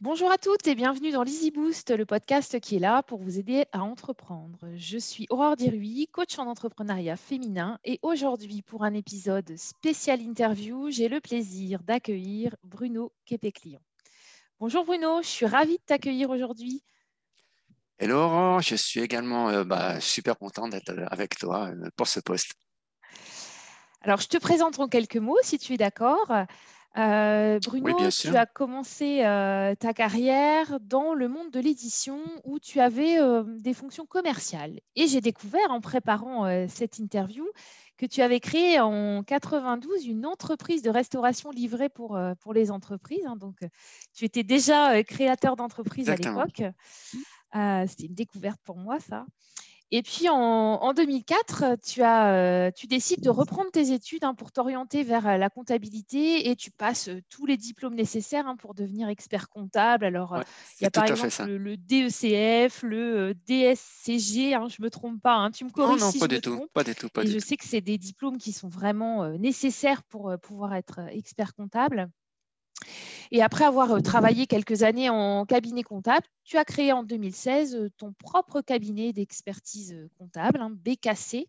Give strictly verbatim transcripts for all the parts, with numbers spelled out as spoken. Bonjour à toutes et bienvenue dans Lizy Boost, le podcast qui est là pour vous aider à entreprendre. Je suis Aurore Diroui, coach en entrepreneuriat féminin, et aujourd'hui, pour un épisode spécial interview, j'ai le plaisir d'accueillir Bruno Képé-Clion. Bonjour Bruno, je suis ravie de t'accueillir aujourd'hui. Hello Aurore, je suis également euh, bah, super contente d'être avec toi euh, pour ce poste. Alors, je te présente en quelques mots si tu es d'accord. Euh, Bruno, oui, tu as commencé euh, ta carrière dans le monde de l'édition où tu avais euh, des fonctions commerciales. Et j'ai découvert en préparant euh, cette interview que tu avais créé en quatre-vingt-douze une entreprise de restauration livrée pour, euh, pour les entreprises. Hein, donc, tu étais déjà euh, créateur d'entreprise à l'époque. Euh, c'était une découverte pour moi, ça. Et puis, en, en deux mille quatre, tu, as, tu décides de reprendre tes études hein, pour t'orienter vers la comptabilité et tu passes tous les diplômes nécessaires hein, pour devenir expert comptable. Alors, ouais, il y a par exemple le, le D E C F, le D S C G, hein, je ne me trompe pas, hein, tu me corriges si je me trompe. Non, non, pas du tout. Pas du tout. Et je sais que c'est des diplômes qui sont vraiment nécessaires pour pouvoir être expert comptable. Et après avoir travaillé quelques années en cabinet comptable, tu as créé en deux mille seize ton propre cabinet d'expertise comptable, hein, B K C.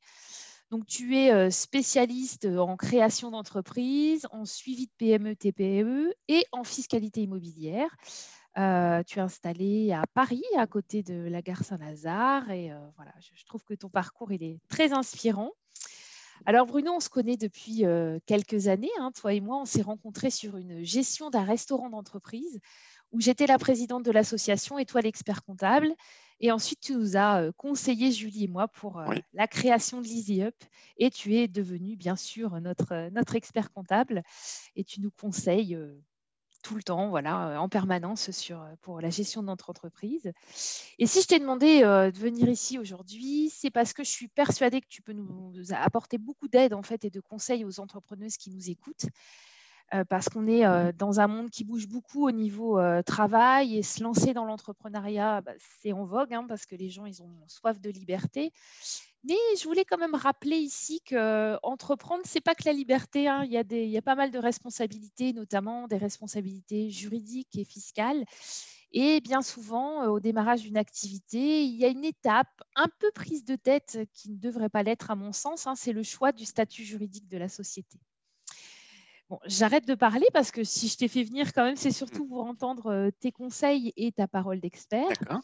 Donc, tu es spécialiste en création d'entreprise, en suivi de P M E T P M E et en fiscalité immobilière. Euh, tu es installé à Paris, à côté de la gare Saint-Lazare. Et euh, voilà, je trouve que ton parcours il est très inspirant. Alors Bruno, on se connaît depuis euh, quelques années. Hein, toi et moi, on s'est rencontrés sur une gestion d'un restaurant d'entreprise où j'étais la présidente de l'association et toi l'expert comptable. Et ensuite, tu nous as euh, conseillé, Julie et moi, pour euh, oui. la création de Lizy Up. Et tu es devenu, bien sûr, notre, euh, notre expert comptable. Et tu nous conseilles euh, tout le temps, voilà, euh, en permanence sur, pour la gestion de notre entreprise. Et si je t'ai demandé euh, de venir ici aujourd'hui, c'est parce que je suis persuadée que tu peux nous, nous apporter beaucoup d'aide en fait, et de conseils aux entrepreneuses qui nous écoutent, euh, parce qu'on est euh, dans un monde qui bouge beaucoup au niveau euh, travail, et se lancer dans l'entrepreneuriat, bah, c'est en vogue, hein, parce que les gens ils ont soif de liberté. Mais je voulais quand même rappeler ici qu'entreprendre, ce n'est pas que la liberté. Hein. Il y a des, il y a pas mal de responsabilités, notamment des responsabilités juridiques et fiscales. Et bien souvent, au démarrage d'une activité, il y a une étape un peu prise de tête qui ne devrait pas l'être à mon sens. Hein. C'est le choix du statut juridique de la société. Bon, j'arrête de parler parce que si je t'ai fait venir quand même, c'est surtout pour entendre tes conseils et ta parole d'expert. D'accord.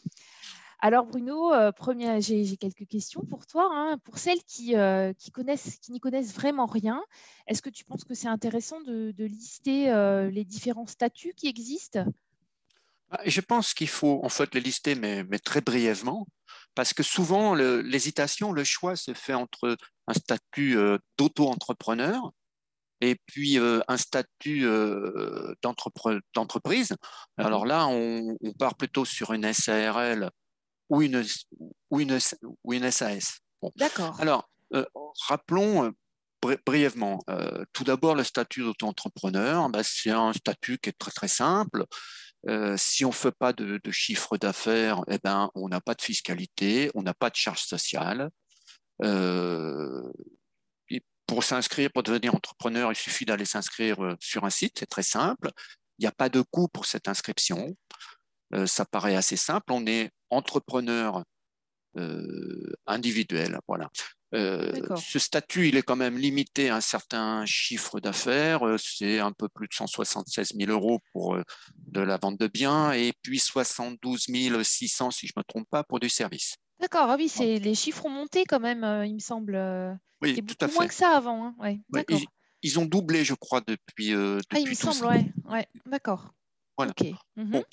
Alors Bruno, euh, premier, j'ai, j'ai quelques questions pour toi. Hein. Pour celles qui, euh, qui, connaissent, qui n'y connaissent vraiment rien, est-ce que tu penses que c'est intéressant de, de lister euh, les différents statuts qui existent? Je pense qu'il faut en fait les lister, mais, mais très brièvement, parce que souvent le, l'hésitation, le choix se fait entre un statut euh, d'auto-entrepreneur et puis euh, un statut euh, d'entrepre, d'entreprise. Alors là, on, on part plutôt sur une S A R L. Ou une, ou, une, ou une S A S. Bon. D'accord. Alors, euh, rappelons bri- brièvement, euh, tout d'abord, le statut d'auto-entrepreneur, ben, c'est un statut qui est très, très simple. Euh, si on ne fait pas de, de chiffre d'affaires, eh ben, on n'a pas de fiscalité, on n'a pas de charge sociale. Euh, et pour s'inscrire, pour devenir entrepreneur, il suffit d'aller s'inscrire sur un site, c'est très simple. Il n'y a pas de coût pour cette inscription. Euh, ça paraît assez simple. On est entrepreneur euh, individuel, voilà. Euh, ce statut, il est quand même limité à un certain chiffre d'affaires. C'est un peu plus de cent soixante-seize mille euros pour euh, de la vente de biens et puis soixante-douze mille six cents, si je ne me trompe pas, pour du service. D'accord, ah oui, c'est, ouais. Les chiffres ont monté quand même, euh, il me semble. Oui, c'était tout beaucoup à fait. Moins que ça avant. Hein. Ouais, ouais, d'accord. Ils, ils ont doublé, je crois, depuis. Euh, depuis ah, il me semble, oui. Ouais. D'accord. Voilà. Okay. Mm-hmm. Bon.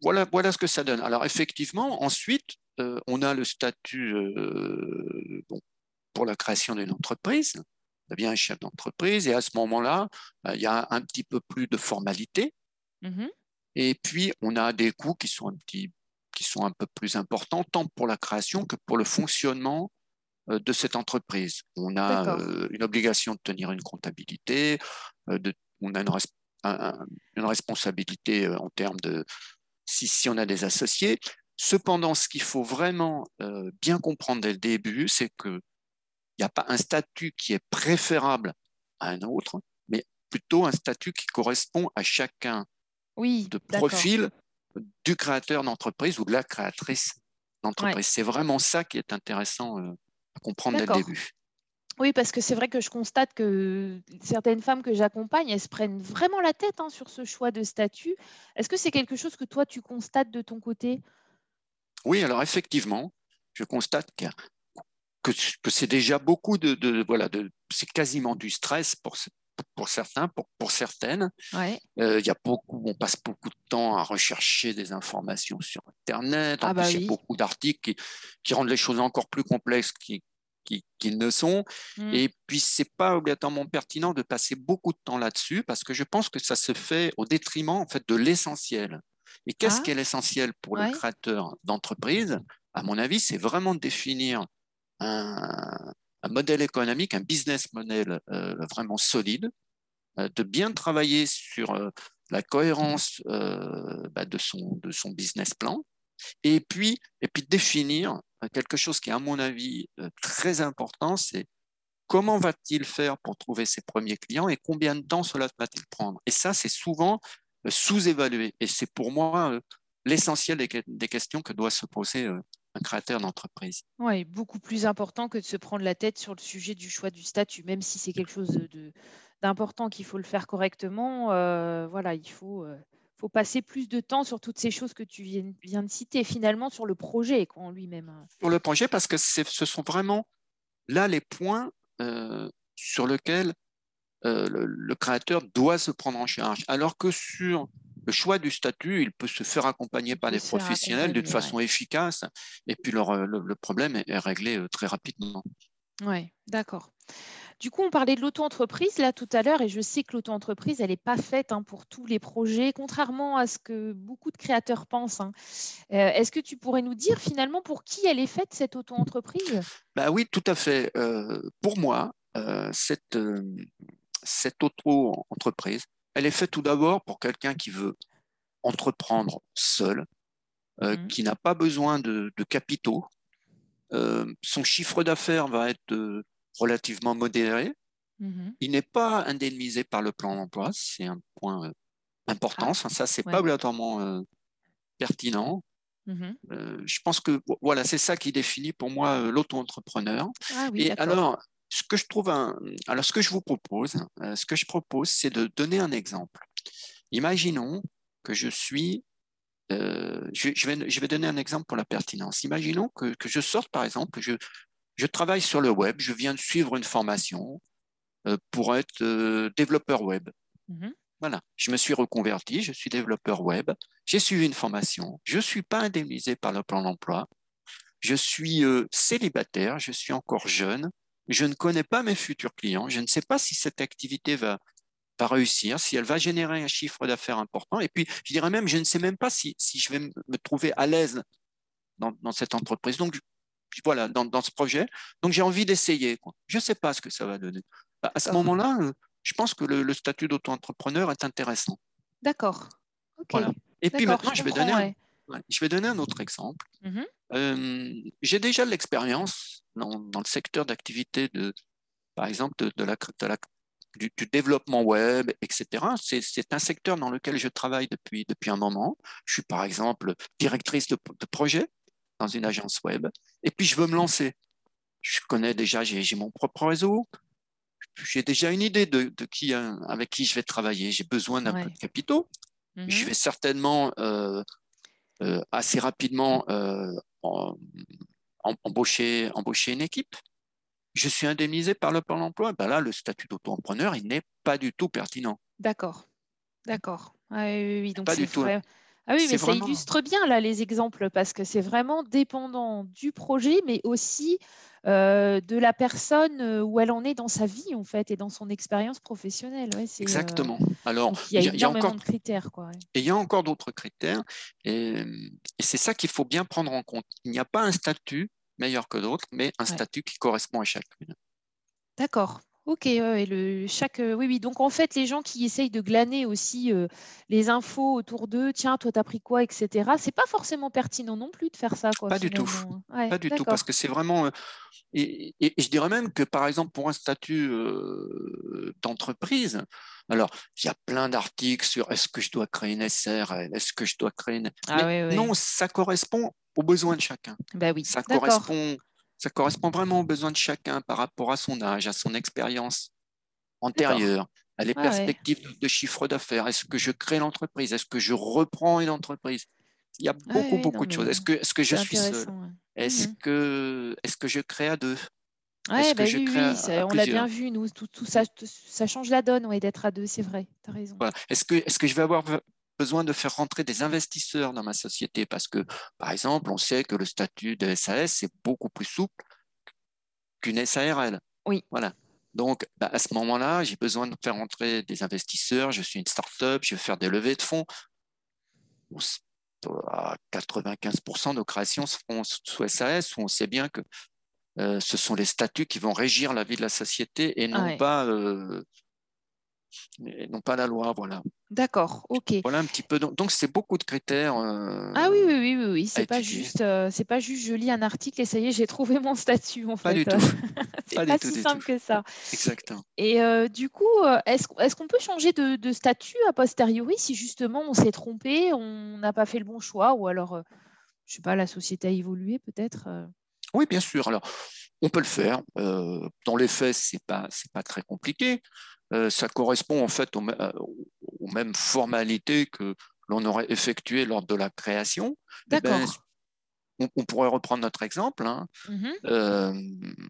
Voilà, voilà ce que ça donne. Alors, effectivement, ensuite, euh, on a le statut euh, bon, pour la création d'une entreprise. On devient un chef d'entreprise et à ce moment-là, euh, il y a un petit peu plus de formalité. Mm-hmm. Et puis, on a des coûts qui sont un petit, qui sont un peu plus importants, tant pour la création que pour le fonctionnement euh, de cette entreprise. On a euh, une obligation de tenir une comptabilité, euh, de, on a une, res- un, une responsabilité euh, en termes de... Si, si on a des associés. Cependant, ce qu'il faut vraiment euh, bien comprendre dès le début, c'est que Il n'y a pas un statut qui est préférable à un autre, mais plutôt un statut qui correspond à chacun oui, de profil du créateur d'entreprise ou de la créatrice d'entreprise. Ouais. C'est vraiment ça qui est intéressant à comprendre dès le début. Oui, parce que c'est vrai que je constate que certaines femmes que j'accompagne, elles se prennent vraiment la tête hein, sur ce choix de statut. Est-ce que c'est quelque chose que toi, tu constates de ton côté ? Oui, alors effectivement, je constate que, que, que c'est déjà beaucoup de, de, voilà, de c'est quasiment du stress pour, pour certains, pour, pour certaines. Ouais. Euh, y a beaucoup, on passe beaucoup de temps à rechercher des informations sur Internet. En ah bah plus, il oui. y a beaucoup d'articles qui, qui rendent les choses encore plus complexes qui, qu'ils ne sont, mm. et puis c'est pas obligatoirement pertinent de passer beaucoup de temps là-dessus, parce que je pense que ça se fait au détriment en fait, de l'essentiel. Et qu'est-ce ah. qui est l'essentiel pour ouais. le créateur d'entreprise? À mon avis, c'est vraiment de définir un, un modèle économique, un business model euh, vraiment solide, euh, de bien travailler sur euh, la cohérence euh, bah, de, son, de son business plan, et puis, et puis définir quelque chose qui est, à mon avis, très important, c'est comment va-t-il faire pour trouver ses premiers clients et combien de temps cela va-t-il prendre? Et ça, c'est souvent sous-évalué. Et c'est pour moi l'essentiel des questions que doit se poser un créateur d'entreprise. Oui, beaucoup plus important que de se prendre la tête sur le sujet du choix du statut, même si c'est quelque chose de, d'important qu'il faut le faire correctement. Euh, voilà, il faut... Euh... faut passer plus de temps sur toutes ces choses que tu viens de citer, finalement sur le projet quoi, en lui-même. Sur le projet, parce que ce sont vraiment là les points euh, sur lesquels euh, le, le créateur doit se prendre en charge. Alors que sur le choix du statut, il peut se faire accompagner par des professionnels d'une façon ouais. efficace, et puis leur, le, le problème est réglé très rapidement. Oui, d'accord. Du coup, on parlait de l'auto-entreprise là tout à l'heure et je sais que l'auto-entreprise, elle n'est pas faite hein, pour tous les projets, contrairement à ce que beaucoup de créateurs pensent. Hein. Euh, est-ce que tu pourrais nous dire finalement pour qui elle est faite, cette auto-entreprise ? Bah oui, tout à fait. Euh, pour moi, euh, cette, euh, cette auto-entreprise, elle est faite tout d'abord pour quelqu'un qui veut entreprendre seul, euh, mmh. qui n'a pas besoin de, de capitaux. Euh, son chiffre d'affaires va être... Euh, relativement modéré. Mm-hmm. Il n'est pas indemnisé par le plan d'emploi, c'est un point euh, important. Ah, ça, c'est ouais. pas obligatoirement euh, pertinent. Mm-hmm. Euh, je pense que voilà, c'est ça qui définit pour moi euh, l'auto-entrepreneur. Ah, oui, et d'accord. alors, ce que je trouve, un... alors ce que je vous propose, euh, ce que je propose, c'est de donner un exemple. Imaginons que je suis, euh, je, je vais, je vais donner un exemple pour la pertinence. Imaginons que, que je sorte, par exemple, que je Je travaille sur le web, je viens de suivre une formation euh, pour être euh, développeur web. Mm-hmm. Voilà, je me suis reconverti, je suis développeur web, j'ai suivi une formation, je ne suis pas indemnisé par le plan d'emploi, je suis euh, célibataire, je suis encore jeune, je ne connais pas mes futurs clients, je ne sais pas si cette activité va, va réussir, si elle va générer un chiffre d'affaires important, et puis je dirais même, je ne sais même pas si, si je vais me trouver à l'aise dans, dans cette entreprise. Donc, voilà, dans, dans ce projet, donc j'ai envie d'essayer, quoi. Je ne sais pas ce que ça va donner. À ce moment-là, je pense que le, le statut d'auto-entrepreneur est intéressant. D'accord. Okay. Voilà. Et D'accord, puis maintenant, je, je, vais donner ouais. un, je vais donner un autre exemple. Mm-hmm. Euh, j'ai déjà de l'expérience dans, dans le secteur d'activité, de, par exemple, de, de la, de la, du, du développement web, et cetera. C'est, c'est un secteur dans lequel je travaille depuis, depuis un moment. Je suis, par exemple, directrice de, de projet dans une agence web, et puis je veux me lancer. Je connais déjà, j'ai, j'ai mon propre réseau, j'ai déjà une idée de, de qui, avec qui je vais travailler, j'ai besoin d'un ouais. peu de capitaux, mm-hmm. je vais certainement euh, euh, assez rapidement euh, en, en, embaucher, embaucher une équipe. Je suis indemnisé par le Pôle emploi, ben là, le statut d'auto-entrepreneur, il n'est pas du tout pertinent. D'accord, d'accord. Ah, oui, oui, donc pas c'est du vrai... tout. Ah oui, mais ça vraiment... illustre bien là les exemples parce que c'est vraiment dépendant du projet, mais aussi euh, de la personne où elle en est dans sa vie en fait et dans son expérience professionnelle. Ouais, c'est, Exactement. Euh... Alors donc, il y a énormément y a encore... de critères, quoi. Ouais. Et il y a encore d'autres critères, et, et c'est ça qu'il faut bien prendre en compte. Il n'y a pas un statut meilleur que d'autres, mais un ouais. statut qui correspond à chacune. D'accord. Ok, euh, et le, chaque, euh, oui, oui. Donc, en fait, les gens qui essayent de glaner aussi euh, les infos autour d'eux, tiens, toi, t'as pris quoi, et cetera, c'est pas forcément pertinent non plus de faire ça. Quoi, pas du tout. Ouais, pas du tout, parce que c'est vraiment… Euh, et, et, et je dirais même que, par exemple, pour un statut euh, d'entreprise, alors, il y a plein d'articles sur est-ce que je dois créer une S R L, est-ce que je dois créer une… Ah, mais oui, oui. Non, ça correspond aux besoins de chacun. Ben oui, ça correspond… Ça correspond vraiment aux besoins de chacun par rapport à son âge, à son expérience antérieure, à les ah perspectives ouais. de chiffre d'affaires. Est-ce que je crée l'entreprise? Est-ce que je reprends une entreprise? Il y a beaucoup, ah ouais, beaucoup non, de choses. Est-ce que, est-ce que je suis seul? Ouais. Est-ce mmh. que, est-ce que je crée à deux? Ouais, bah oui, je oui, à, ça, à on l'a bien vu, nous, tout, tout ça, tout, ça change la donne ouais, d'être à deux, c'est vrai, tu as raison. Voilà. Est-ce que, est-ce que je vais avoir besoin de faire rentrer des investisseurs dans ma société parce que, par exemple, on sait que le statut de S A S, c'est beaucoup plus souple qu'une S A R L. Oui. Voilà. Donc, bah, à ce moment-là, j'ai besoin de faire rentrer des investisseurs, je suis une start-up, je vais faire des levées de fonds. quatre-vingt-quinze pour cent de nos créations se font sous S A S, où on sait bien que euh, ce sont les statuts qui vont régir la vie de la société et non ah ouais. pas... Euh, Et non pas la loi, voilà. D'accord, ok. Voilà un petit peu. Donc, c'est beaucoup de critères. Euh, ah oui, oui, oui, oui, oui. C'est pas juste, euh, c'est pas juste je lis un article et ça y est, j'ai trouvé mon statut, en fait. Pas du tout. C'est pas, pas tout, si simple tout. que ça. Exactement. Et euh, du coup, est-ce, est-ce qu'on peut changer de, de statut a posteriori si justement on s'est trompé, on n'a pas fait le bon choix ou alors, euh, je sais pas, la société a évolué peut-être euh... Oui, bien sûr. Alors, on peut le faire. Euh, dans les faits, c'est pas, c'est pas très compliqué. Euh, ça correspond en fait aux, euh, aux mêmes formalités que l'on aurait effectuées lors de la création. D'accord. Eh ben, on, on pourrait reprendre notre exemple. Hein. Mm-hmm. euh,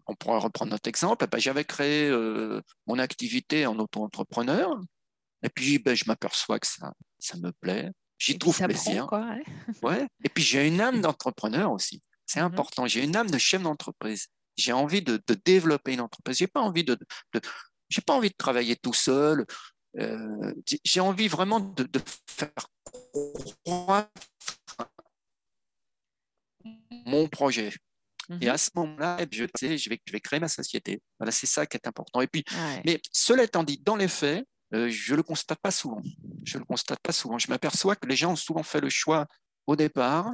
on pourrait reprendre notre exemple. Eh ben, j'avais créé euh, mon activité en auto-entrepreneur. Et puis, ben, je m'aperçois que ça, ça me plaît. J'y et trouve ça plaisir. Prend, quoi, ouais. Ouais. Et puis, j'ai une âme d'entrepreneur aussi. C'est mm-hmm. important. J'ai une âme de chef d'entreprise. J'ai envie de, de développer une entreprise. J'ai pas envie de... de Je n'ai pas envie de travailler tout seul. Euh, j'ai envie vraiment de, de faire croître mon projet. Mm-hmm. Et à ce moment-là, je, je, vais, je vais créer ma société. Voilà, c'est ça qui est important. Et puis, ouais. Mais cela étant dit, dans les faits, euh, je ne le constate pas souvent. Je le constate pas souvent. Je m'aperçois que les gens ont souvent fait le choix au départ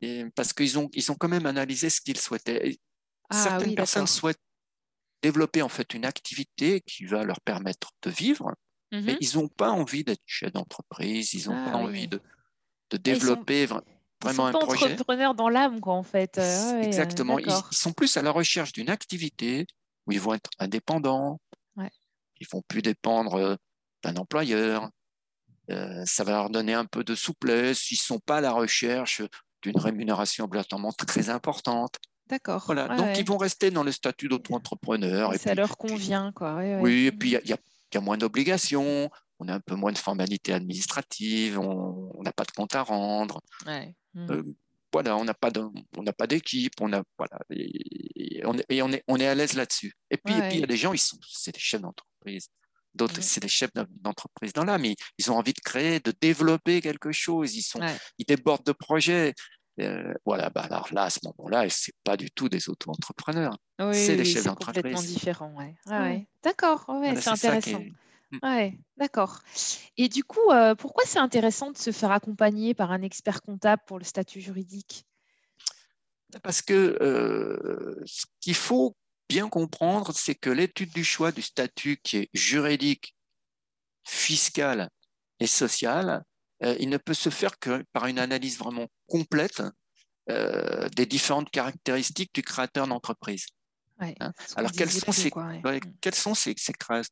et, parce qu'ils ont, ils ont quand même analysé ce qu'ils souhaitaient. Et ah, certaines oui, personnes d'accord. souhaitent développer en fait une activité qui va leur permettre de vivre, mm-hmm. mais ils n'ont pas envie d'être chef d'entreprise, ils n'ont ah, pas oui. envie de, de développer sont, vraiment un projet. Ils sont entrepreneurs dans l'âme, quoi, en fait. Euh, ouais, Exactement. Euh, ils, ils sont plus à la recherche d'une activité où ils vont être indépendants, ouais. ils ne vont plus dépendre d'un employeur, euh, ça va leur donner un peu de souplesse, ils ne sont pas à la recherche d'une rémunération obligatoirement très importante. D'accord. Voilà. Ouais, donc, ouais. ils vont rester dans le statut d'auto-entrepreneur. Et et ça puis, leur convient, quoi. Ouais, ouais. Oui, et puis il y, y, y a moins d'obligations, on a un peu moins de formalités administratives, on n'a pas de compte à rendre. Ouais. Euh, mmh. Voilà, on n'a pas de, on n'a pas d'équipe, on a, voilà, et, et, on, et on est, on est à l'aise là-dessus. Et puis, ouais, et puis il y a des gens, ils sont, c'est des chefs d'entreprise. D'autres, ouais. c'est des chefs d'entreprise dans l'âme. Ils, ils ont envie de créer, de développer quelque chose. Ils sont, ouais. ils débordent de projets. Euh, voilà, bah alors là, à ce moment-là, ce n'est pas du tout des auto-entrepreneurs. Oui, c'est des oui, chefs d'entreprise. C'est complètement différent. Ouais. Ah, ouais. D'accord, ouais, voilà, c'est, c'est intéressant. Est... Ouais, d'accord. Et du coup, euh, pourquoi c'est intéressant de se faire accompagner par un expert comptable pour le statut juridique? Parce que euh, ce qu'il faut bien comprendre, c'est que l'étude du choix du statut qui est juridique, fiscal et social, Euh, il ne peut se faire que par une analyse vraiment complète euh, des différentes caractéristiques du créateur d'entreprise. Ouais, hein? Alors, quelles sont, ces, quoi, ouais. Ouais, quelles sont ces, ces cré...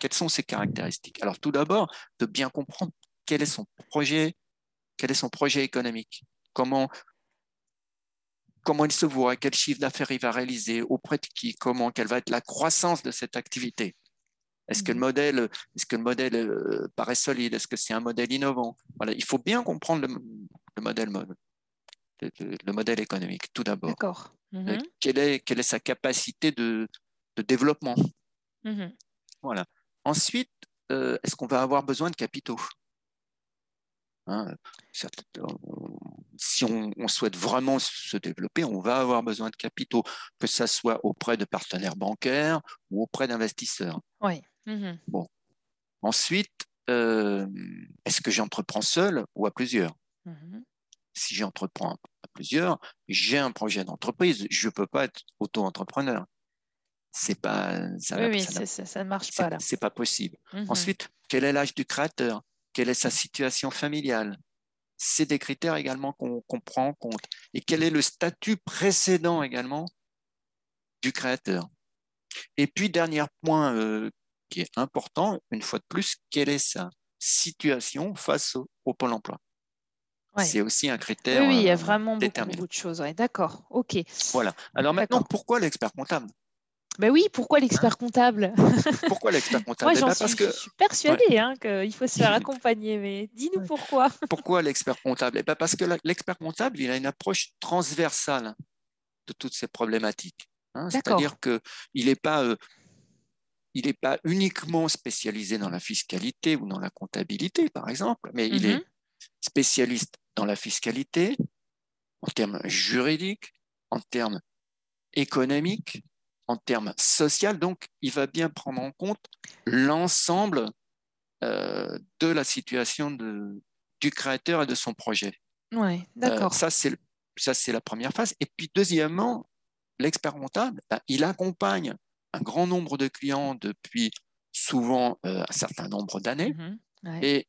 quelles sont ces caractéristiques? Alors, tout d'abord, de bien comprendre quel est son projet, quel est son projet économique, comment, comment il se voit, quel chiffre d'affaires il va réaliser, auprès de qui, comment, quelle va être la croissance de cette activité. Est-ce que le modèle, est-ce que le modèle euh, paraît solide? Est-ce que c'est un modèle innovant? Voilà, il faut bien comprendre le, le, modèle, le, le modèle économique, tout d'abord. D'accord. Mm-hmm. Euh, quelle, est, quelle est sa capacité de, de développement? Mm-hmm. Voilà. Ensuite, euh, est-ce qu'on va avoir besoin de capitaux? Hein, si on, on souhaite vraiment se développer, on va avoir besoin de capitaux, que ça soit auprès de partenaires bancaires ou auprès d'investisseurs. Oui. Mmh. Bon. Ensuite, euh, est-ce que j'entreprends seul ou à plusieurs? Mmh. Si j'entreprends à plusieurs, j'ai un projet d'entreprise, je ne peux pas être auto-entrepreneur. C'est pas, ça, oui, oui, ça, ça, ça ne marche pas là. C'est pas possible. Mmh. Ensuite, quel est l'âge du créateur? Quelle est sa situation familiale? C'est des critères également qu'on qu'on prend en compte. Et quel est le statut précédent également du créateur? Et puis, dernier point euh, qui est important, une fois de plus, quelle est sa situation face au, au Pôle emploi? Ouais. C'est aussi un critère. Oui, oui, il y a vraiment beaucoup, beaucoup de choses. Ouais, d'accord, ok. Voilà. Alors maintenant, pourquoi l'expert comptable? Ben oui, pourquoi l'expert comptable? Pourquoi l'expert comptable? Moi, j'en eh ben suis, parce que... je suis persuadée ouais. hein, qu'il faut se faire accompagner, mais dis-nous ouais. pourquoi. Pourquoi l'expert comptable? Eh ben parce que l'expert comptable, il a une approche transversale de toutes ces problématiques. Hein. C'est-à-dire qu'il n'est pas, euh, il n'est pas uniquement spécialisé dans la fiscalité ou dans la comptabilité, par exemple, mais mm-hmm. il est spécialiste dans la fiscalité, en termes juridiques, en termes économiques, en termes social, donc il va bien prendre en compte l'ensemble euh, de la situation de, du créateur et de son projet. Oui, d'accord. Euh, ça, c'est ça, c'est la première phase. Et puis, deuxièmement, l'expert comptable, ben, il accompagne un grand nombre de clients depuis souvent euh, un certain nombre d'années mmh, ouais. et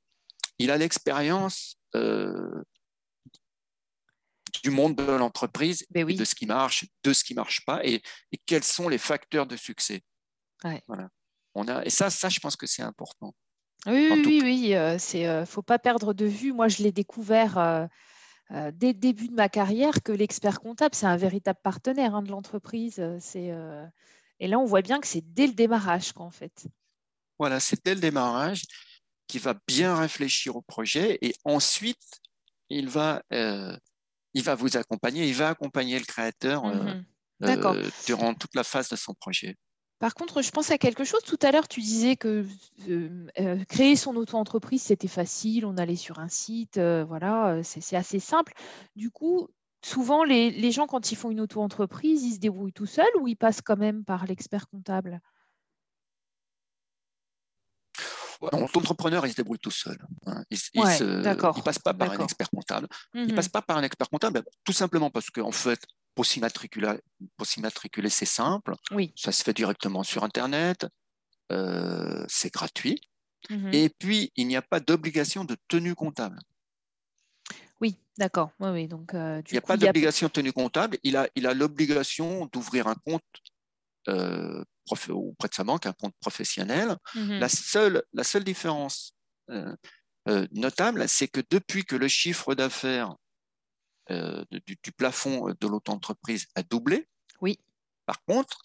il a l'expérience euh, du monde de l'entreprise, oui. de ce qui marche, de ce qui ne marche pas, et, et quels sont les facteurs de succès. Ouais. Voilà. On a, et ça, ça, je pense que c'est important. Oui, en oui, oui. Il ne euh, faut pas perdre de vue. Moi, je l'ai découvert euh, euh, dès le début de ma carrière que l'expert comptable, c'est un véritable partenaire hein, de l'entreprise. Euh, et là, on voit bien que c'est dès le démarrage, quoi, en fait. Voilà, c'est dès le démarrage qu'il va bien réfléchir au projet et ensuite, il va... Euh, il va vous accompagner, il va accompagner le créateur mmh. euh, durant toute la phase de son projet. Par contre, je pense à quelque chose. Tout à l'heure, tu disais que euh, euh, créer son auto-entreprise, c'était facile, on allait sur un site, euh, voilà, c'est assez simple. Du coup, souvent, les, les gens, quand ils font une auto-entreprise, ils se débrouillent tout seuls ou ils passent quand même par l'expert comptable? L'entrepreneur, il se débrouille tout seul. Il ne ouais, passe pas par un expert comptable. Mm-hmm. Il ne passe pas par un expert comptable, tout simplement parce qu'en en fait, pour s'immatriculer, c'est simple. Oui. Ça se fait directement sur Internet. Euh, c'est gratuit. Mm-hmm. Et puis, il n'y a pas d'obligation de tenue comptable. Oui, d'accord. Oui, oui, donc, euh, du il n'y a coup, pas d'obligation a... de tenue comptable. Il a il a l'obligation d'ouvrir un compte Euh, prof, auprès de sa banque, un compte professionnel. Mmh. La seule, la seule différence euh, euh, notable, c'est que depuis que le chiffre d'affaires euh, du, du plafond de l'auto-entreprise a doublé, oui. par contre,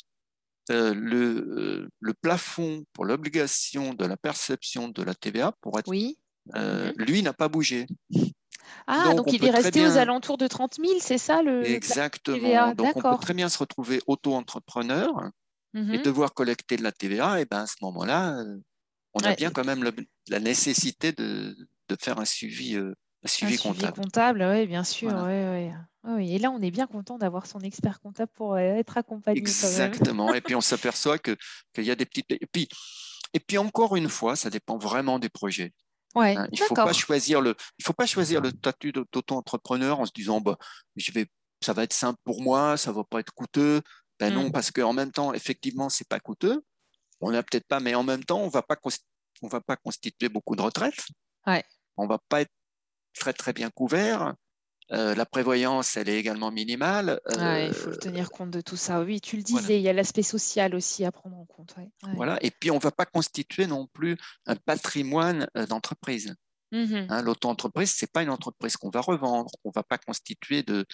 euh, le, euh, le plafond pour l'obligation de la perception de la T V A, pour être, oui. euh, mmh. lui, n'a pas bougé. Ah, donc, donc il est resté bien... aux alentours de trente mille, c'est ça le Exactement. T V A. Donc on peut très bien se retrouver auto-entrepreneur mm-hmm. et devoir collecter de la T V A. Et ben à ce moment-là, on ouais. a bien quand même le, la nécessité de, de faire un suivi, euh, un suivi un comptable. Suivi comptable, oui, bien sûr. Voilà. Ouais, ouais. Oh, oui. Et là, on est bien content d'avoir son expert comptable pour euh, être accompagné. Exactement. Quand même. Et puis on s'aperçoit que qu'il y a des petites. Et puis, et puis encore une fois, ça dépend vraiment des projets. Ouais, hein, il ne faut pas choisir le, il faut pas choisir le statut d'auto-entrepreneur en se disant bah, je vais, ça va être simple pour moi, ça ne va pas être coûteux. Ben mm. non, parce qu'en même temps, effectivement, ce n'est pas coûteux. On n'a peut-être pas, mais en même temps, on ne va pas constituer beaucoup de retraites. Ouais. On ne va pas être très, très bien couvert. Euh, la prévoyance, elle est également minimale. Euh, ah, il faut tenir compte de tout ça. Oui, tu le disais, voilà. Il y a l'aspect social aussi à prendre en compte. Ouais. Ouais. Voilà. Et puis, on ne va pas constituer non plus un patrimoine d'entreprise. Mm-hmm. Hein, l'auto-entreprise, ce n'est pas une entreprise qu'on va revendre. On ne va pas constituer de,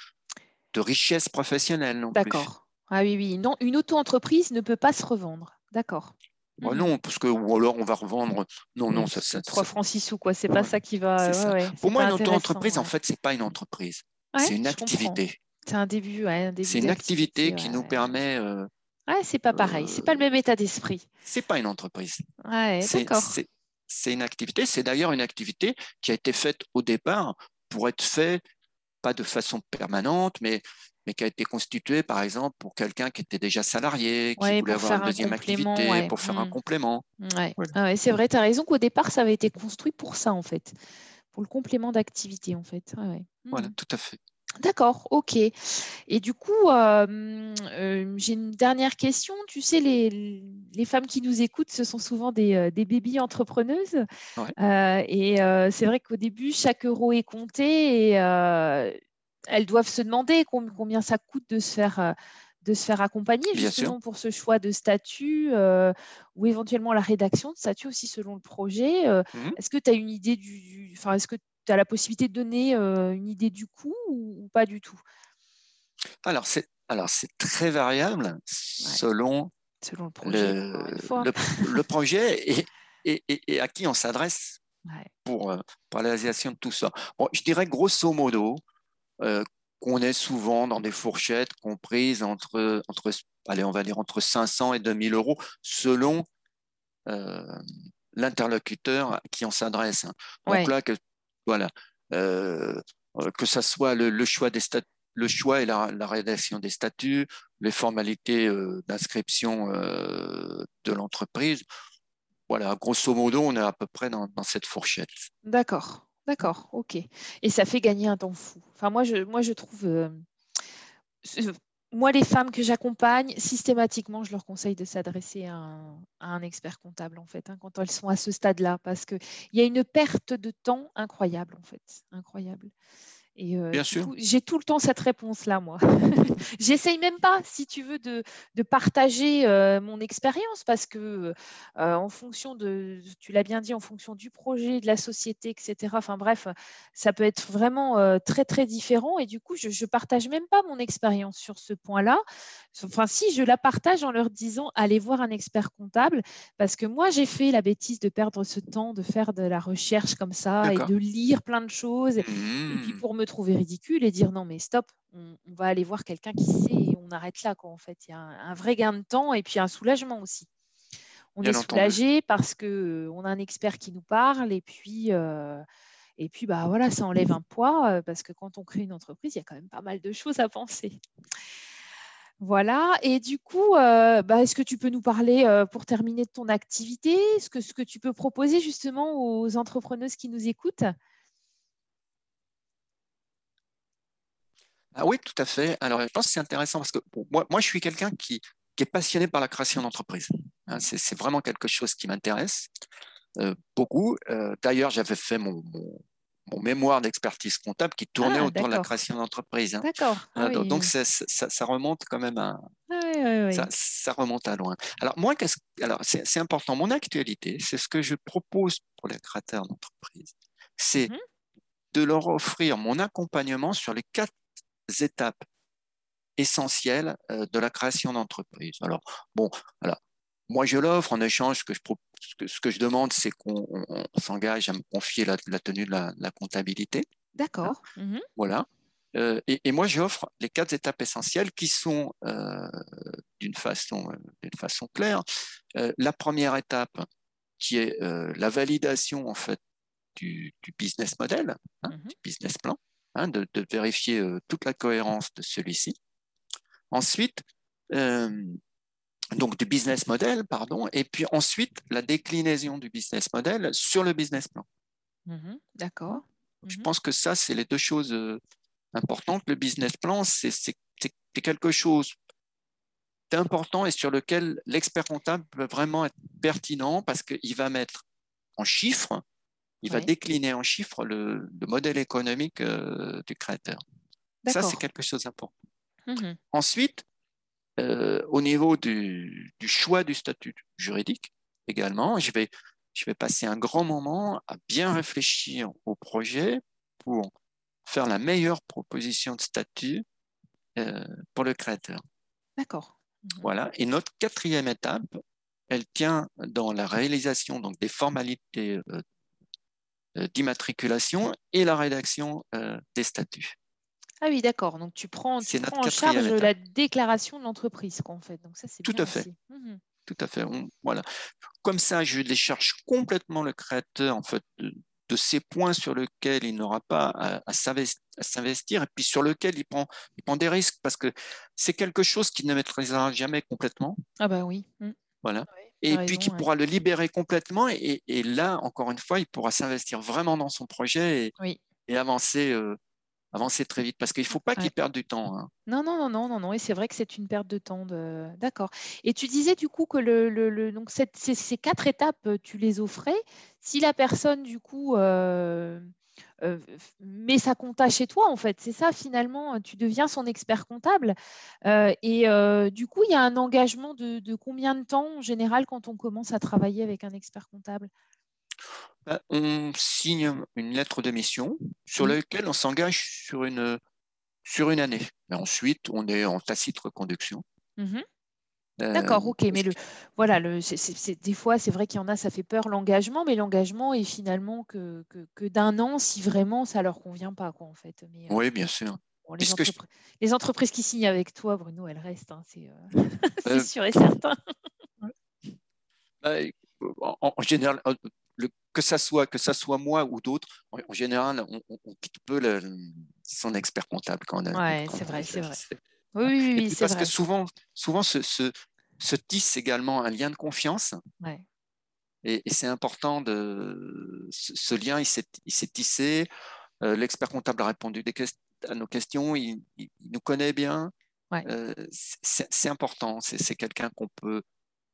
de richesse professionnelle non plus. D'accord. Ah oui, oui. Non, une auto-entreprise ne peut pas se revendre. D'accord. Bah mmh. Non, parce que ou alors on va revendre. Non, non, ça c'est. trois francs six sous, quoi. C'est ouais. pas ça qui va. Ouais, ouais, pour moi, une auto-entreprise, ouais. en fait, c'est pas une entreprise. Ouais, c'est une activité. C'est un début. Ouais, un début c'est une activité ouais. qui nous permet. Euh, ouais, c'est pas pareil. Euh, c'est pas le même état d'esprit. C'est pas une entreprise. Ouais, d'accord. C'est une activité. C'est d'ailleurs une activité qui a été faite au départ pour être faite pas de façon permanente, mais, mais qui a été constituée, par exemple, pour quelqu'un qui était déjà salarié, qui ouais, voulait avoir une deuxième un activité, ouais. pour faire mmh. un complément. Ouais. Ouais. Ah ouais, c'est vrai, tu as raison qu'au départ, ça avait été construit pour ça, en fait, pour le complément d'activité, en fait. Ouais, ouais. Mmh. Voilà, tout à fait. D'accord, ok. Et du coup, euh, euh, j'ai une dernière question. Tu sais, les, les femmes qui nous écoutent, ce sont souvent des, des baby entrepreneuses. Ouais. Euh, et euh, c'est vrai qu'au début, chaque euro est compté et euh, elles doivent se demander combien ça coûte de se faire, de se faire accompagner, justement pour ce choix de statut euh, ou éventuellement la rédaction de statut aussi selon le projet. Euh, mmh. Est-ce que tu as une idée du… Enfin, est-ce que tu as la possibilité de donner euh, une idée du coût ou, ou pas du tout? Alors, c'est alors c'est très variable ouais. selon, selon le projet, le, le, le projet et, et, et, et à qui on s'adresse ouais. pour, euh, pour la réalisation de tout ça. Bon, je dirais grosso modo euh, qu'on est souvent dans des fourchettes comprises entre, entre, allez, on va dire entre cinq cents et deux mille euros selon euh, l'interlocuteur à qui on s'adresse. Donc ouais. là, que Voilà, euh, que ce soit le, le, choix des statu- le choix et la, la rédaction des statuts, les formalités euh, d'inscription euh, de l'entreprise. Voilà, grosso modo, on est à peu près dans, dans cette fourchette. D'accord, d'accord, ok. Et ça fait gagner un temps fou. Enfin, moi, je, moi, je trouve… Euh, moi, les femmes que j'accompagne, systématiquement, je leur conseille de s'adresser à un, à un expert comptable, en fait, hein, quand elles sont à ce stade-là, parce qu'il y a une perte de temps incroyable, en fait, incroyable. Et euh, Bien sûr. Coup, j'ai tout le temps cette réponse-là, moi. J'essaye même pas, si tu veux, de, de partager euh, mon expérience, parce que, euh, en fonction de, tu l'as bien dit, en fonction du projet, de la société, et cetera. Enfin bref, ça peut être vraiment euh, très très différent. Et du coup, je ne partage même pas mon expérience sur ce point-là. Enfin, si je la partage en leur disant, allez voir un expert comptable, parce que moi, j'ai fait la bêtise de perdre ce temps, de faire de la recherche comme ça D'accord. et de lire plein de choses. Mmh. Et puis pour me trouver ridicule et dire non mais stop, on, on va aller voir quelqu'un qui sait et on arrête là quoi en fait. Il y a un, un vrai gain de temps et puis un soulagement aussi. On Bien est entendu. Soulagé parce que on a un expert qui nous parle et puis euh, et puis bah voilà, ça enlève un poids parce que quand on crée une entreprise, il y a quand même pas mal de choses à penser. Voilà, et du coup, euh, bah, est-ce que tu peux nous parler, euh, pour terminer, de ton activité, ce que, ce que tu peux proposer justement aux entrepreneuses qui nous écoutent? Ah oui, tout à fait. Alors, je pense que c'est intéressant parce que bon, moi, moi, je suis quelqu'un qui, qui est passionné par la création d'entreprise. Hein, c'est, c'est vraiment quelque chose qui m'intéresse euh, beaucoup. Euh, d'ailleurs, j'avais fait mon, mon, mon mémoire d'expertise comptable qui tournait ah, autour d'accord. de la création d'entreprise. Hein. D'accord. Ah, oui. Donc, c'est, c'est, ça, ça remonte quand même à… Ah, oui, oui, oui. Ça, ça remonte à loin. Alors, moi, qu'est-ce, alors, c'est, c'est important. Mon actualité, c'est ce que je propose pour les créateurs d'entreprise. C'est mmh. de leur offrir mon accompagnement sur les quatre étapes essentielles de la création d'entreprise. Alors, bon, alors, moi, je l'offre en échange, ce que je, ce que, ce que je demande, c'est qu'on on, on s'engage à me confier la, la tenue de la, la comptabilité. D'accord. Mmh. Voilà. Euh, et, et moi, j'offre les quatre étapes essentielles qui sont, euh, d'une façon, euh, d'une façon claire, euh, la première étape qui est euh, la validation, en fait, du, du business model, hein, mmh. du business plan. Hein, de, de vérifier euh, toute la cohérence de celui-ci. Ensuite, euh, donc du business model, pardon, et puis ensuite, la déclinaison du business model sur le business plan. Mmh, d'accord. Mmh. Je pense que ça, c'est les deux choses euh, importantes. Le business plan, c'est, c'est, c'est quelque chose d'important et sur lequel l'expert comptable peut vraiment être pertinent parce qu'il va mettre en chiffres. Il ouais. va décliner en chiffres le, le modèle économique euh, du créateur. D'accord. Ça, c'est quelque chose d'important. Mm-hmm. Ensuite, euh, au niveau du, du choix du statut juridique, également, je vais, je vais passer un grand moment à bien réfléchir au projet pour faire la meilleure proposition de statut euh, pour le créateur. D'accord. Mm-hmm. Voilà. Et notre quatrième étape, elle tient dans la réalisation donc, des formalités euh, d'immatriculation et la rédaction euh, des statuts. Ah oui, d'accord. Donc, tu prends, tu prends en charge étape. La déclaration de l'entreprise, quoi, en fait. Donc, ça, c'est Tout bien à fait. Mmh. Tout à fait. On, voilà. Comme ça, je décharge complètement le créateur, en fait, de, de ces points sur lesquels il n'aura pas à, à s'investir, s'investir et puis sur lequel il prend, il prend des risques parce que c'est quelque chose qu'il ne maîtrisera jamais complètement. Ah bah oui. Voilà. Oui, et puis qui ouais. pourra le libérer complètement et, et là, encore une fois, il pourra s'investir vraiment dans son projet et, oui. et avancer, euh, avancer très vite parce qu'il ne faut pas ouais. qu'il perde du temps. Hein. Non, non, non, non, non, non. Et c'est vrai que c'est une perte de temps. De... D'accord. Et tu disais du coup que le, le, le... Donc, cette, ces, ces quatre étapes, tu les offrais. Si la personne du coup... Euh... Euh, mais ça compta chez toi en fait, c'est ça finalement, tu deviens son expert comptable euh, et euh, du coup il y a un engagement de, de combien de temps en général quand on commence à travailler avec un expert comptable? Bah, on signe une lettre de mission sur laquelle on s'engage sur une, sur une année et ensuite on est en tacite reconduction. Mmh. D'accord, ok, mais le, voilà, le, c'est, c'est, des fois, c'est vrai qu'il y en a, ça fait peur l'engagement, mais l'engagement est finalement que, que, que d'un an, si vraiment ça ne leur convient pas, quoi, en fait. Mais, oui, bien sûr. Bon, les, entrepr- je... les entreprises qui signent avec toi, Bruno, elles restent, hein, c'est, euh... c'est euh... sûr et certain. euh, en, en général, le, que ça soit, que ça soit moi ou d'autres, en, en général, on, on, on quitte peu le, son expert comptable quand on a. Oui, c'est vrai, c'est vrai. C'est... Oui, oui, oui, c'est parce vrai. que souvent, souvent se, se, se tisse également un lien de confiance. Ouais. Et, et c'est important, de, ce, ce lien, il s'est, il s'est tissé. Euh, l'expert comptable a répondu des que- à nos questions, il, il, il nous connaît bien. Ouais. Euh, c'est, c'est important, c'est, c'est quelqu'un qu'on peut,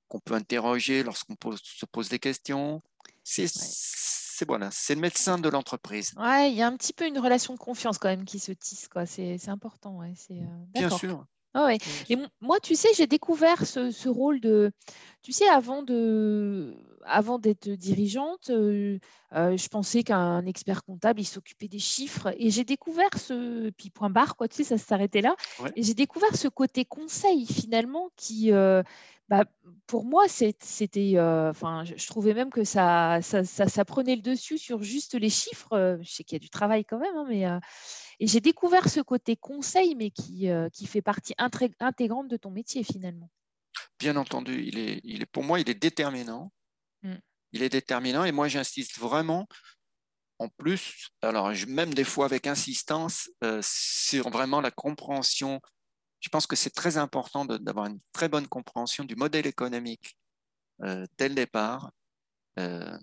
qu'on peut interroger lorsqu'on pose, se pose des questions. C'est, ouais. c'est, voilà, c'est le médecin de l'entreprise. Ouais, il y a un petit peu une relation de confiance quand même qui se tisse, quoi. C'est, c'est important. Ouais. C'est, euh, Bien sûr. Oh, ouais. Et moi, tu sais, j'ai découvert ce, ce rôle de… Tu sais, avant, de, avant d'être dirigeante, euh, euh, je pensais qu'un expert comptable, il s'occupait des chiffres. Et j'ai découvert ce… Puis point barre, quoi, tu sais, ça s'arrêtait là. Ouais. Et j'ai découvert ce côté conseil, finalement, qui… Euh, Bah, pour moi, c'est, c'était, euh, enfin, je, je trouvais même que ça, ça, ça, ça prenait le dessus sur juste les chiffres. Je sais qu'il y a du travail quand même, hein, mais euh, et j'ai découvert ce côté conseil, mais qui, euh, qui fait partie intré- intégrante de ton métier finalement. Bien entendu, il est, il est, pour moi, il est déterminant. Mm. Il est déterminant, et moi, j'insiste vraiment. En plus, alors je, même des fois avec insistance euh, sur vraiment la compréhension. Je pense que c'est très important de, d'avoir une très bonne compréhension du modèle économique euh, dès le départ, euh,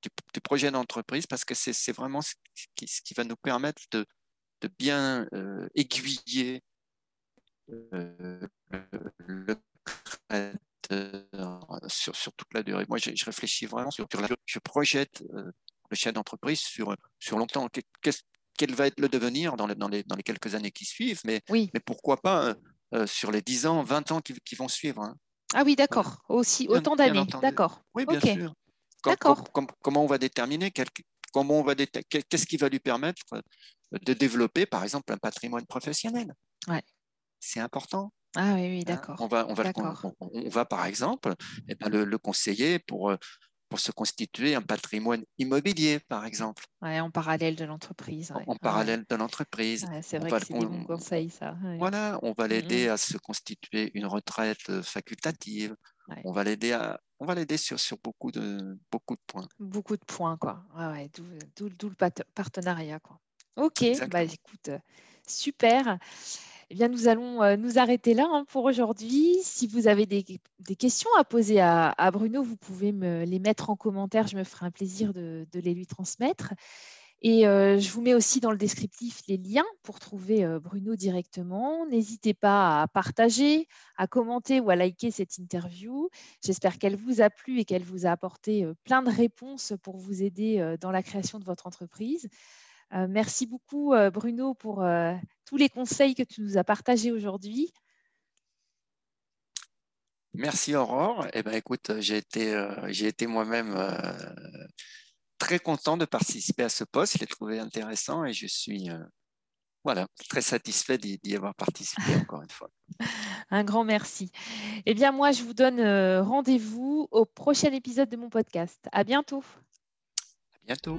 du, du projet d'entreprise, parce que c'est, c'est vraiment ce qui, ce qui va nous permettre de, de bien euh, aiguiller euh, le créateur sur, sur toute la durée. Moi, je, je réfléchis vraiment sur, sur la durée. Je projette euh, le chef d'entreprise sur, sur longtemps. Qu'est-ce Quel va être le devenir dans les, dans les, dans les quelques années qui suivent, mais, oui. mais pourquoi pas euh, euh, sur les dix ans, vingt ans qui, qui vont suivre. Hein. Ah oui, d'accord. Voilà. Aussi, autant bien, d'années, bien d'accord. Oui, bien okay. sûr. Com- d'accord. Com- com- comment on va déterminer quel, comment on va déta- Qu'est-ce qui va lui permettre de développer, par exemple, un patrimoine professionnel. Ouais. C'est important. Ah oui, oui d'accord. Hein on, va, on, va d'accord. Le, on, on va, par exemple, eh ben, le, le conseiller pour… Euh, pour se constituer un patrimoine immobilier, par exemple. Ouais, en parallèle de l'entreprise. Ouais. En, en ouais. parallèle de l'entreprise. Ouais, c'est vrai on que c'est des bons conseils, ça. Ouais. Voilà, on va l'aider mmh. à se constituer une retraite facultative. Ouais. On va l'aider, à, on va l'aider sur, sur beaucoup, de, beaucoup de points. Beaucoup de points, quoi. Ouais, ouais, d'où, d'où, d'où le partenariat, quoi. OK, bah, écoute, super. Eh bien, nous allons nous arrêter là hein, pour aujourd'hui. Si vous avez des, des questions à poser à, à Bruno, vous pouvez me les mettre en commentaire. Je me ferai un plaisir de, de les lui transmettre. Et euh, je vous mets aussi dans le descriptif les liens pour trouver euh, Bruno directement. N'hésitez pas à partager, à commenter ou à liker cette interview. J'espère qu'elle vous a plu et qu'elle vous a apporté euh, plein de réponses pour vous aider euh, dans la création de votre entreprise. Euh, merci beaucoup, euh, Bruno, pour euh, tous les conseils que tu nous as partagés aujourd'hui. Merci, Aurore. Eh ben, écoute, j'ai été, euh, j'ai été moi-même euh, très content de participer à ce poste. Je l'ai trouvé intéressant et je suis euh, voilà, très satisfait d'y, d'y avoir participé encore une fois. Un grand merci. Eh bien, moi, je vous donne euh, rendez-vous au prochain épisode de mon podcast. À bientôt. À bientôt.